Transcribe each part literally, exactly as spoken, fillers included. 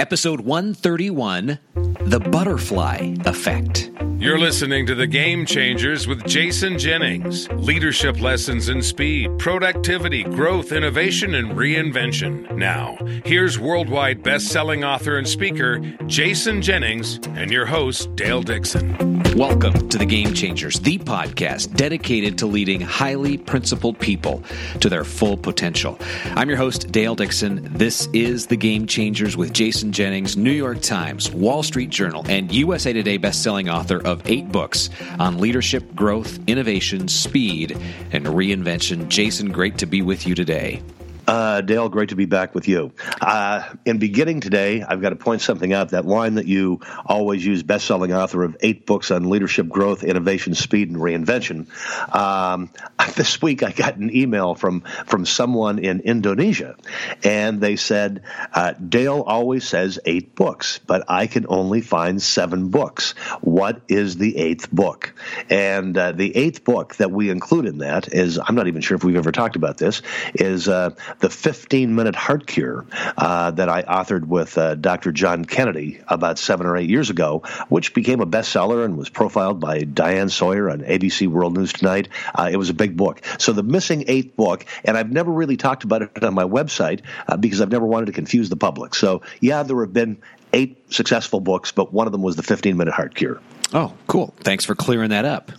Episode one thirty-one, The Butterfly Effect. You're listening to The Game Changers with Jason Jennings. Leadership lessons in speed, productivity, growth, innovation, and reinvention. Now, here's worldwide best-selling author and speaker, Jason Jennings, and your host, Dale Dixon. Welcome to The Game Changers, the podcast dedicated to leading highly principled people to their full potential. I'm your host, Dale Dixon. This is The Game Changers with Jason Jennings, New York Times, Wall Street Journal, and U S A Today best-selling author of eight books on leadership, growth, innovation, speed, and reinvention. Jason, great to be with you today. Uh, Dale, great to be back with you. Uh, in beginning today, I've got to point something out. That line that you always use, best-selling author of eight books on leadership, growth, innovation, speed, and reinvention. Um, this week, I got an email from, from someone in Indonesia, and they said, uh, Dale always says eight books, but I can only find seven books. What is the eighth book? And uh, the eighth book that we include in that is, I'm not even sure if we've ever talked about this, is uh, The fifteen-Minute Heart Cure uh, that I authored with uh, Doctor John Kennedy about seven or eight years ago, which became a bestseller and was profiled by Diane Sawyer on A B C World News Tonight. Uh, it was a big book. So the missing eighth book, and I've never really talked about it on my website uh, because I've never wanted to confuse the public. So, yeah, there have been eight successful books, but one of them was The fifteen-Minute Heart Cure. Oh, cool. Thanks for clearing that up.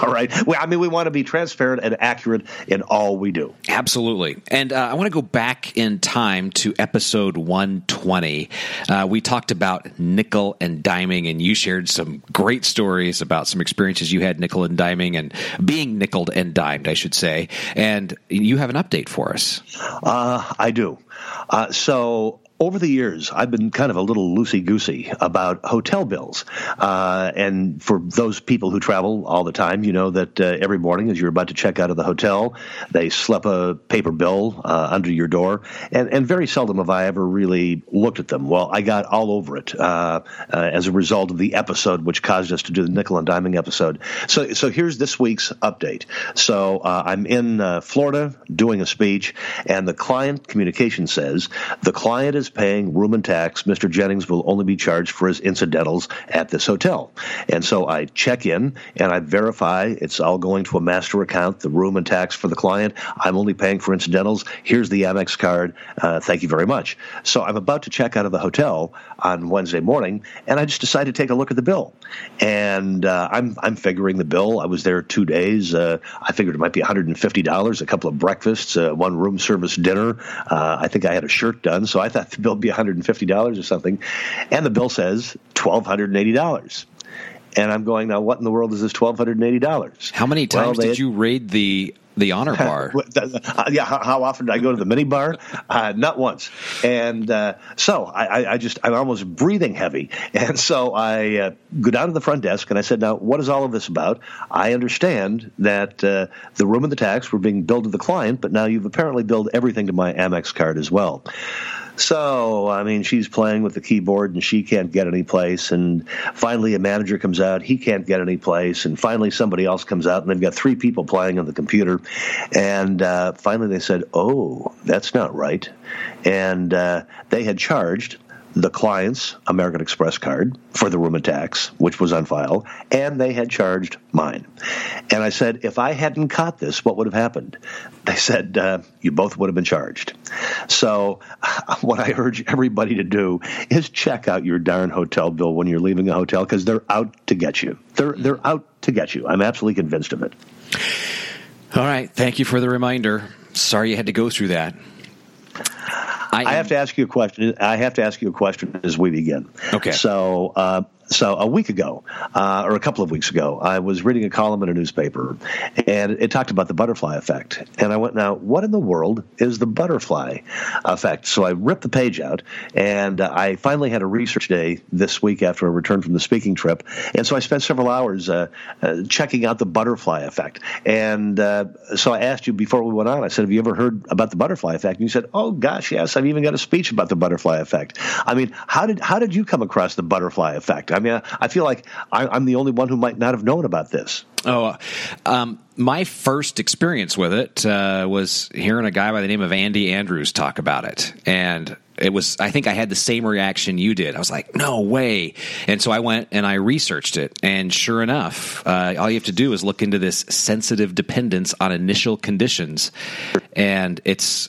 All right. Well, I mean, we want to be transparent and accurate in all we do. Absolutely. And uh, I want to go back in time to episode one twenty. Uh, we talked about nickel and diming, and you shared some great stories about some experiences you had nickel and diming and being nickeled and dimed, I should say. And you have an update for us. Uh, I do. Uh, so... Over the years, I've been kind of a little loosey-goosey about hotel bills. Uh, and for those people who travel all the time, you know that uh, every morning as you're about to check out of the hotel, they slip a paper bill uh, under your door. And, and very seldom have I ever really looked at them. Well, I got all over it uh, uh, as a result of the episode, which caused us to do the nickel and diming episode. So so here's this week's update. So uh, I'm in uh, Florida doing a speech, and the client communication says, the client is paying room and tax. Mister Jennings will only be charged for his incidentals at this hotel. And so I check in and I verify it's all going to a master account, the room and tax for the client. I'm only paying for incidentals. Here's the Amex card. Uh, thank you very much. So I'm about to check out of the hotel on Wednesday morning, and I just decided to take a look at the bill. And uh, I'm I'm figuring the bill. I was there two days. Uh, I figured it might be one hundred fifty dollars, a couple of breakfasts, uh, one room service dinner. Uh, I think I had a shirt done, so I thought the bill would be one hundred fifty dollars or something, and the bill says one thousand two hundred eighty dollars. And I'm going, now what in the world is this one thousand two hundred eighty dollars? How many times well, did had- you raid the... The honor bar. Yeah, how often did I go to the mini bar? Uh, not once. And uh, so I, I just, I'm almost breathing heavy. And so I uh, go down to the front desk and I said, now, what is all of this about? I understand that uh, the room and the tax were being billed to the client, but now you've apparently billed everything to my Amex card as well. So, I mean, she's playing with the keyboard and she can't get any place. And finally a manager comes out, he can't get any place. And finally somebody else comes out and they've got three people playing on the computer. And uh, finally they said, oh, that's not right. And uh, they had charged the client's American Express card for the room and tax, which was on file, and they had charged mine. And I said, if I hadn't caught this, what would have happened? They said, uh, you both would have been charged. So uh, what I urge everybody to do is check out your darn hotel bill when you're leaving a hotel, because they're out to get you. They're, they're out to get you. I'm absolutely convinced of it. All right. Thank you for the reminder. Sorry you had to go through that. I, am- I have to ask you a question. I have to ask you a question as we begin. Okay. So, uh, so a week ago, uh, or a couple of weeks ago, I was reading a column in a newspaper, and it talked about the butterfly effect. And I went, now, what in the world is the butterfly effect? So I ripped the page out, and uh, I finally had a research day this week after I returned from the speaking trip. And so I spent several hours uh, uh, checking out the butterfly effect. And uh, so I asked you before we went on, I said, have you ever heard about the butterfly effect? And you said, oh, gosh, yes, I've even got a speech about the butterfly effect. I mean, how did how did you come across the butterfly effect? I mean, I, I feel like I, I'm the only one who might not have known about this. Oh, um, my first experience with it uh, was hearing a guy by the name of Andy Andrews talk about it. And it was, I think I had the same reaction you did. I was like, no way. And so I went and I researched it. And sure enough, uh, all you have to do is look into this sensitive dependence on initial conditions. And it's...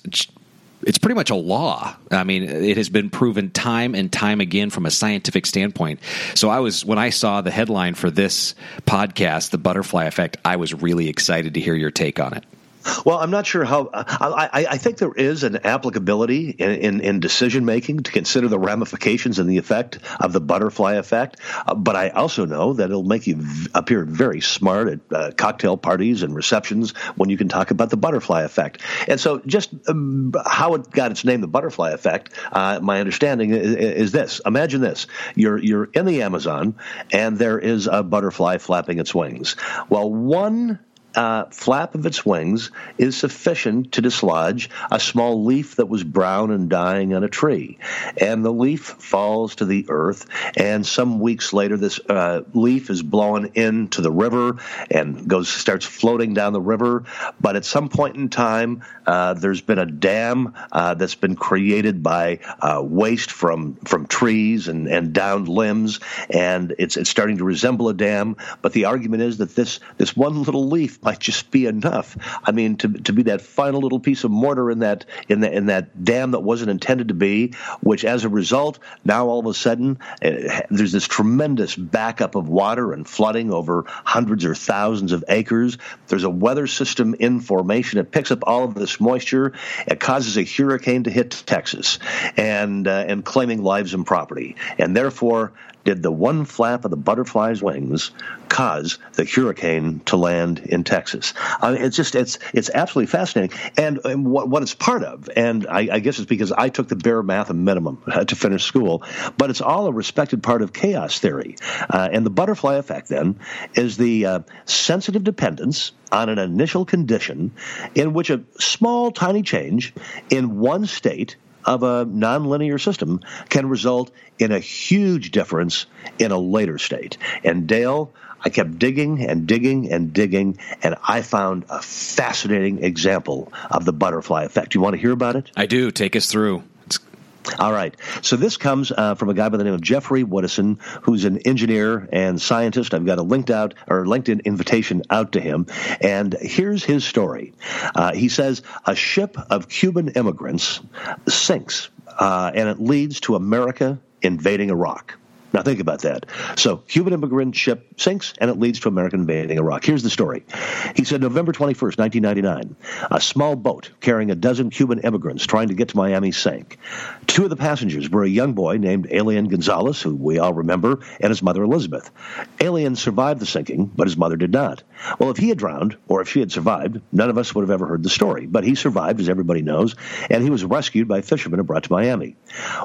It's pretty much a law. I mean, it has been proven time and time again from a scientific standpoint. So I was, when I saw the headline for this podcast, The Butterfly Effect, I was really excited to hear your take on it. Well, I'm not sure how uh, – I, I think there is an applicability in, in, in decision-making to consider the ramifications and the effect of the butterfly effect, uh, but I also know that it'll make you v- appear very smart at uh, cocktail parties and receptions when you can talk about the butterfly effect. And so just um, how it got its name, the butterfly effect, uh, my understanding is, is this. Imagine this. You're, you're in the Amazon, and there is a butterfly flapping its wings. Well, one – Uh, flap of its wings is sufficient to dislodge a small leaf that was brown and dying on a tree. And the leaf falls to the earth, and some weeks later this uh, leaf is blown into the river and goes starts floating down the river. But at some point in time, uh, there's been a dam uh, that's been created by uh, waste from, from trees and, and downed limbs, and it's it's starting to resemble a dam. But the argument is that this, this one little leaf might just be enough. I mean, to to be that final little piece of mortar in that in that in that dam that wasn't intended to be, which as a result, now all of a sudden uh, there's this tremendous backup of water and flooding over hundreds or thousands of acres. There's a weather system in formation. It picks up all of this moisture. It causes a hurricane to hit Texas and uh, and claiming lives and property. And therefore, did the one flap of the butterfly's wings cause the hurricane to land in Texas? I mean, it's just it's it's absolutely fascinating, and, and what, what it's part of. And I, I guess it's because I took the bare math and minimum to finish school, but it's all a respected part of chaos theory. Uh, and the butterfly effect then is the uh, sensitive dependence on an initial condition in which a small, tiny change in one state of a nonlinear system can result in a huge difference in a later state. And Dale, I kept digging and digging and digging, and I found a fascinating example of the butterfly effect. Do you want to hear about it? I do. Take us through. All right. So this comes uh, from a guy by the name of Jeffrey Woodison, who's an engineer and scientist. I've got a linked out or LinkedIn invitation out to him. And here's his story. Uh, he says a ship of Cuban immigrants sinks, uh, and it leads to America invading Iraq. Now, think about that. So, Cuban immigrant ship sinks, and it leads to America invading Iraq. Here's the story. He said, November twenty-first, nineteen ninety-nine, a small boat carrying a dozen Cuban immigrants trying to get to Miami sank. Two of the passengers were a young boy named Elián Gonzalez, who we all remember, and his mother, Elizabeth. Elián survived the sinking, but his mother did not. Well, if he had drowned, or if she had survived, none of us would have ever heard the story. But he survived, as everybody knows, and he was rescued by fishermen and brought to Miami.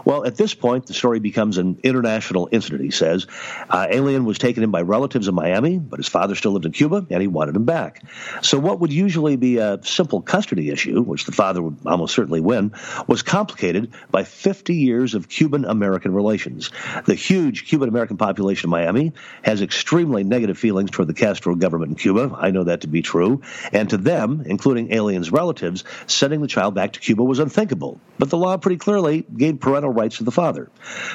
Well, at this point, the story becomes an international incident, he says. Uh, Elián was taken in by relatives in Miami, but his father still lived in Cuba, and he wanted him back. So what would usually be a simple custody issue, which the father would almost certainly win, was complicated by fifty years of Cuban-American relations. The huge Cuban-American population of Miami has extremely negative feelings toward the Castro government in Cuba. I know that to be true. And to them, including Elian's relatives, sending the child back to Cuba was unthinkable. But the law pretty clearly gave parental rights to the father.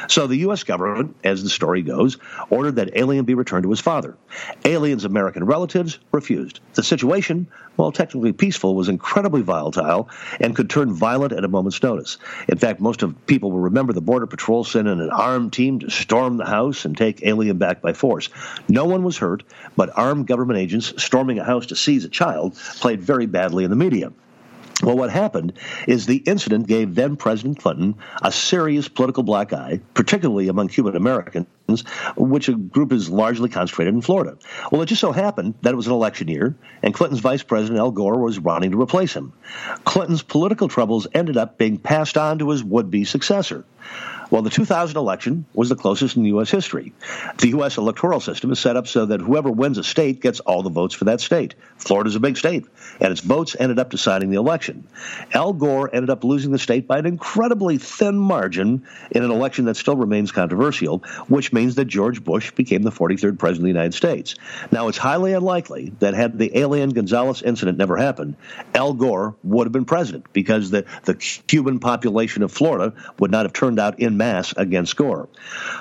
So the U S government, as the story goes, ordered that Elián be returned to his father. Elian's American relatives refused. The situation, while technically peaceful, was incredibly volatile and could turn violent at a moment's notice. In fact, most of people will remember the Border Patrol sent in an armed team to storm the house and take Elián back by force. No one was hurt, but armed government agents storming a house to seize a child played very badly in the media. Well, what happened is the incident gave then-President Clinton a serious political black eye, particularly among Cuban Americans, which a group is largely concentrated in Florida. Well, it just so happened that it was an election year, and Clinton's vice president, Al Gore, was running to replace him. Clinton's political troubles ended up being passed on to his would-be successor. Well, the two thousand election was the closest in U S history. The U S electoral system is set up so that whoever wins a state gets all the votes for that state. Florida's a big state, and its votes ended up deciding the election. Al Gore ended up losing the state by an incredibly thin margin in an election that still remains controversial, which means that George Bush became the forty-third president of the United States. Now, it's highly unlikely that had the Elián Gonzalez incident never happened, Al Gore would have been president, because the, the Cuban population of Florida would not have turned out in mass against Gore.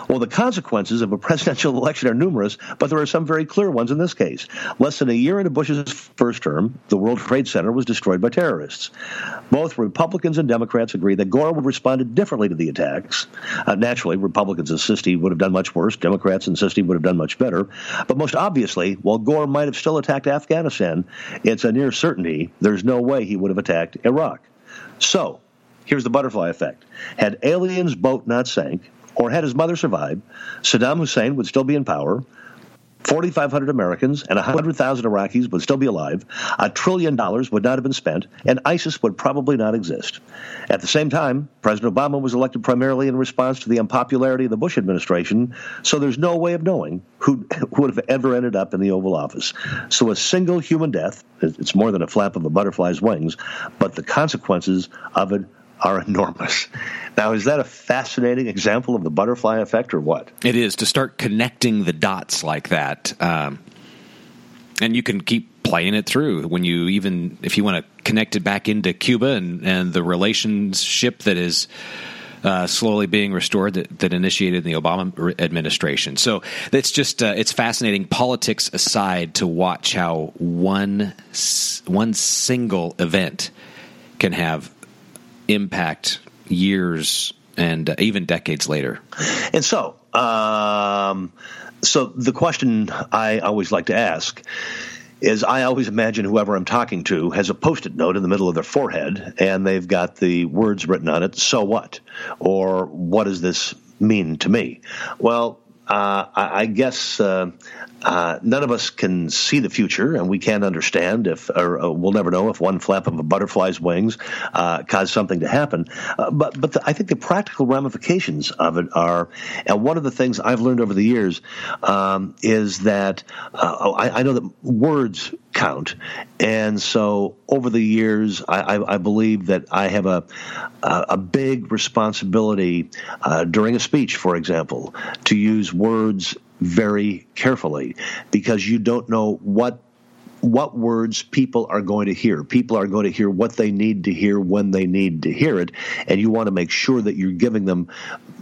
Well, the consequences of a presidential election are numerous, but there are some very clear ones in this case. Less than a year into Bush's first term, the World Trade Center was destroyed by terrorists. Both Republicans and Democrats agree that Gore would have responded differently to the attacks. Uh, naturally, Republicans insist he would have done much worse. Democrats insist he would have done much better. But most obviously, while Gore might have still attacked Afghanistan, it's a near certainty there's no way he would have attacked Iraq. So, here's the butterfly effect. Had Elián's boat not sank, or had his mother survived, Saddam Hussein would still be in power, forty-five hundred Americans and one hundred thousand Iraqis would still be alive, a trillion dollars would not have been spent, and ISIS would probably not exist. At the same time, President Obama was elected primarily in response to the unpopularity of the Bush administration, so there's no way of knowing who would have ever ended up in the Oval Office. So a single human death, it's more than a flap of a butterfly's wings, but the consequences of it are enormous. Now, is that a fascinating example of the butterfly effect or what? It is, to start connecting the dots like that. Um, and you can keep playing it through when you even, if you want to connect it back into Cuba and, and the relationship that is uh, slowly being restored that, that initiated in the Obama administration. So it's just, uh, it's fascinating, politics aside, to watch how one, one single event can have impact years and even decades later. And so, um, so the question I always like to ask is, I always imagine whoever I'm talking to has a Post-it note in the middle of their forehead, and they've got the words written on it, "So what?" or "What does this mean to me?" Well, Uh, I guess uh, uh, none of us can see the future, and we can't understand if, or uh, we'll never know if one flap of a butterfly's wings uh, caused something to happen. Uh, but but the, I think the practical ramifications of it are, and one of the things I've learned over the years um, is that uh, I, I know that words count, and so over the years, I, I, I believe that I have a a big responsibility uh, during a speech, for example, to use words very carefully, because you don't know what what words people are going to hear. People are going to hear what they need to hear when they need to hear it, and you want to make sure that you're giving them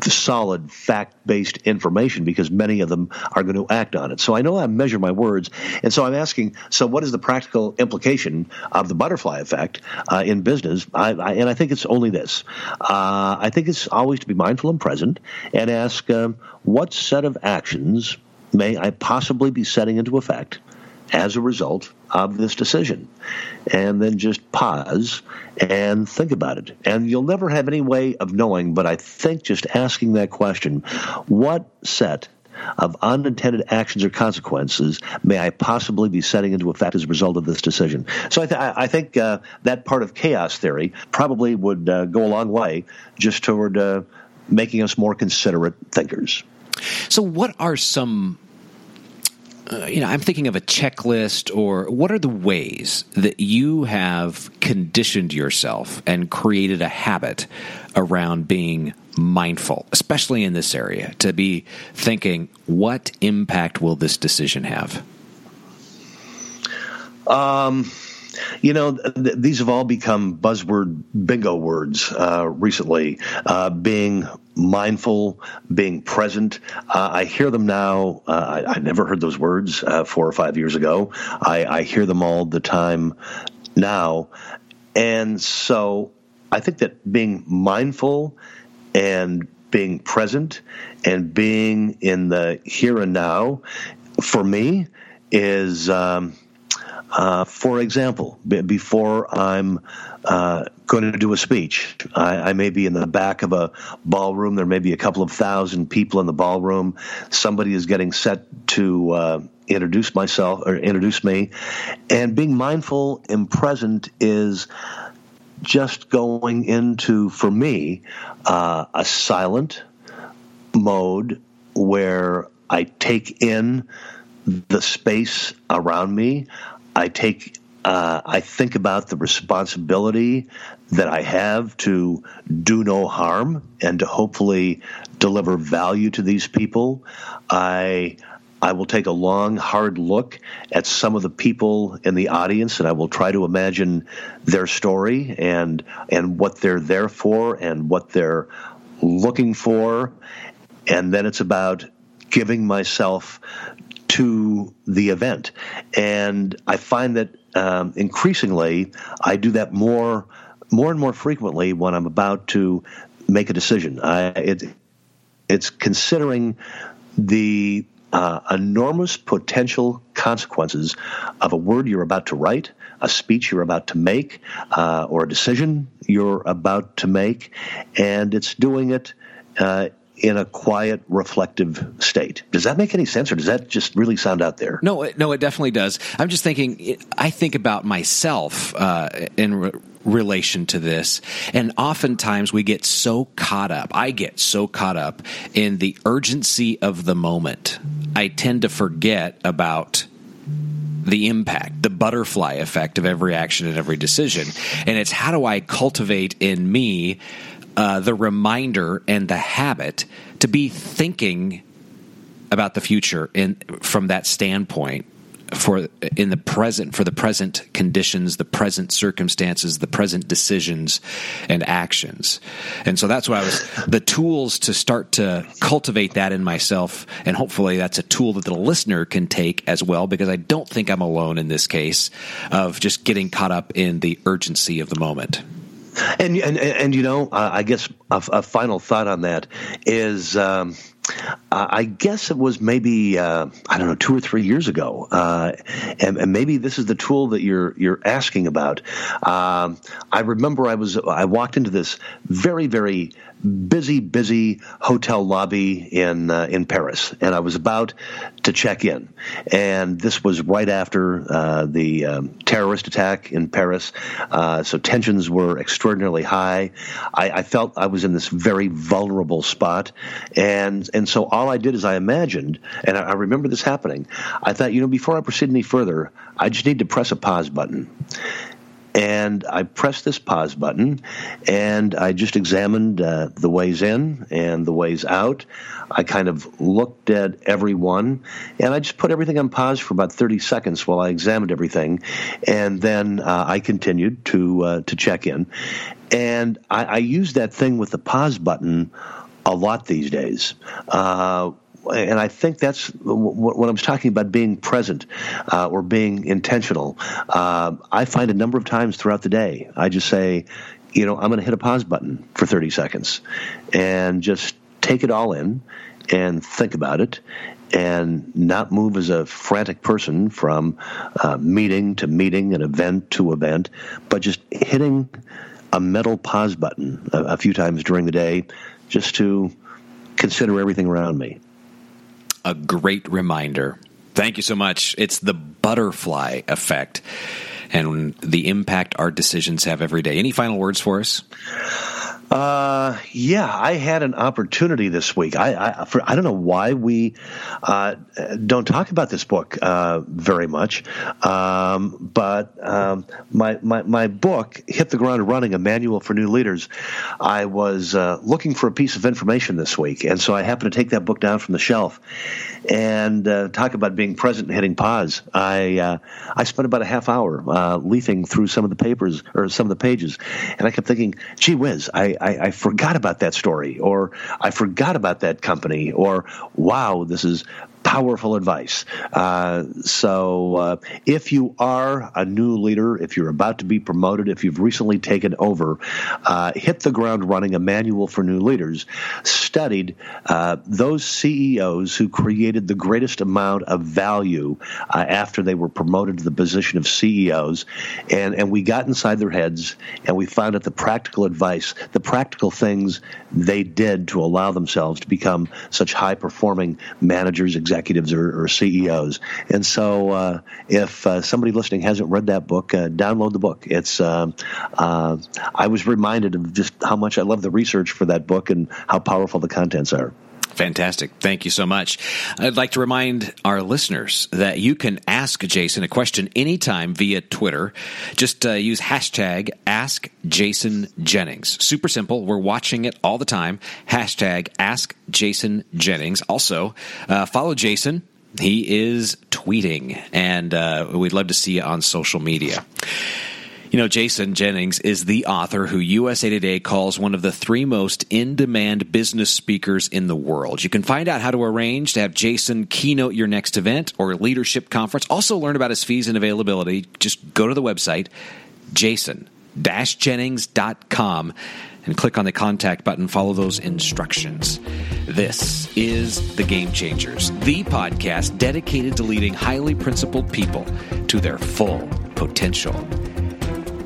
solid, fact-based information, because many of them are going to act on it. So I know I measure my words, and so I'm asking, so what is the practical implication of the butterfly effect uh, in business? I, I, and I think it's only this. Uh, I think it's always to be mindful and present and ask, um, what set of actions may I possibly be setting into effect as a result of this decision? And then just pause and think about it. And you'll never have any way of knowing, but I think just asking that question, what set of unintended actions or consequences may I possibly be setting into effect as a result of this decision? So I, th- I think uh, that part of chaos theory probably would uh, go a long way just toward uh, making us more considerate thinkers. So what are some... Uh, you know, I'm thinking of a checklist, or what are the ways that you have conditioned yourself and created a habit around being mindful, especially in this area, to be thinking, what impact will this decision have? Um... You know, th- these have all become buzzword bingo words uh, recently, uh, being mindful, being present. Uh, I hear them now. Uh, I, I never heard those words uh, four or five years ago. I, I hear them all the time now. And so I think that being mindful and being present and being in the here and now, for me, is... Um, Uh, for example, b- before I'm uh, going to do a speech, I-, I may be in the back of a ballroom. There may be a couple of thousand people in the ballroom. Somebody is getting set to uh, introduce myself or introduce me. And being mindful and present is just going into, for me, uh, a silent mode where I take in the space around me. I take, uh, I think about the responsibility that I have to do no harm and to hopefully deliver value to these people. I, I will take a long, hard look at some of the people in the audience, and I will try to imagine their story and and what they're there for and what they're looking for. And then it's about giving myself to the event. And I find that um, increasingly I do that more more and more frequently when I'm about to make a decision. I, it, it's considering the Uh, enormous potential consequences of a word you're about to write, a speech you're about to make, uh, or a decision you're about to make, and it's doing it uh, in a quiet, reflective state. Does that make any sense, or does that just really sound out there? No, it, no, it definitely does. I'm just thinking, I think about myself uh, in re- relation to this, and oftentimes we get so caught up, I get so caught up in the urgency of the moment. I tend to forget about the impact, the butterfly effect of every action and every decision. And it's how do I cultivate in me uh, the reminder and the habit to be thinking about the future in, from that standpoint, for in the present, for the present conditions, the present circumstances, the present decisions and actions. And so that's why I was the tools to start to cultivate that in myself. And hopefully that's a tool that the listener can take as well, because I don't think I'm alone in this case of just getting caught up in the urgency of the moment. And, and, and you know, uh, I guess a, a final thought on that is, um, Uh, I guess it was maybe uh, I don't know two or three years ago, uh, and, and maybe this is the tool that you're you're asking about. Um, I remember I was I walked into this very very busy busy hotel lobby in uh, in Paris, and I was about to check in, and this was right after uh, the um, terrorist attack in Paris, uh, so tensions were extraordinarily high. I, I felt I was in this very vulnerable spot, and And so all I did is I imagined, and I remember this happening, I thought, you know, before I proceed any further, I just need to press a pause button. And I pressed this pause button, and I just examined uh, the ways in and the ways out. I kind of looked at everyone, and I just put everything on pause for about thirty seconds while I examined everything. And then uh, I continued to uh, to check in. And I, I used that thing with the pause button a lot these days. Uh, and I think that's what, what I was talking about, being present uh, or being intentional. Uh, I find a number of times throughout the day, I just say, you know, I'm going to hit a pause button for thirty seconds and just take it all in and think about it and not move as a frantic person from uh, meeting to meeting and event to event, but just hitting a mental pause button a, a few times during the day, just to consider everything around me. A great reminder. Thank you so much. It's the butterfly effect and the impact our decisions have every day. Any final words for us? Uh, yeah, I had an opportunity this week. I I, for, I don't know why we uh, don't talk about this book uh, very much, um, but um, my, my my book, Hit the Ground Running, A Manual for New Leaders, I was uh, looking for a piece of information this week, and so I happened to take that book down from the shelf and uh, talk about being present and hitting pause. I uh, I spent about a half hour uh, leafing through some of the papers or some of the pages, and I kept thinking, gee whiz, I I, I forgot about that story, or I forgot about that company, or wow, this is powerful advice. Uh, so uh, if you are a new leader, if you're about to be promoted, if you've recently taken over, uh, Hit the Ground Running, A Manual for New Leaders, studied uh, those C E Os who created the greatest amount of value uh, after they were promoted to the position of C E Os. And, and we got inside their heads, and we found out the practical advice, the practical things they did to allow themselves to become such high-performing managers, executives, executives or, or C E Os. And so uh, if uh, somebody listening hasn't read that book, uh, download the book. It's uh, uh, I was reminded of just how much I love the research for that book and how powerful the contents are. Fantastic. Thank you so much. I'd like to remind our listeners that you can ask Jason a question anytime via Twitter. Just uh, use hashtag Ask Jason Jennings. Super simple. We're watching it all the time. Hashtag Ask Jason Jennings. Also, uh, follow Jason. He is tweeting, and uh, we'd love to see you on social media. You know, Jason Jennings is the author who U S A Today calls one of the three most in-demand business speakers in the world. You can find out how to arrange to have Jason keynote your next event or leadership conference. Also learn about his fees and availability. Just go to the website, jason dash jennings dot com, and click on the contact button. Follow those instructions. This is The Game Changers, the podcast dedicated to leading highly principled people to their full potential.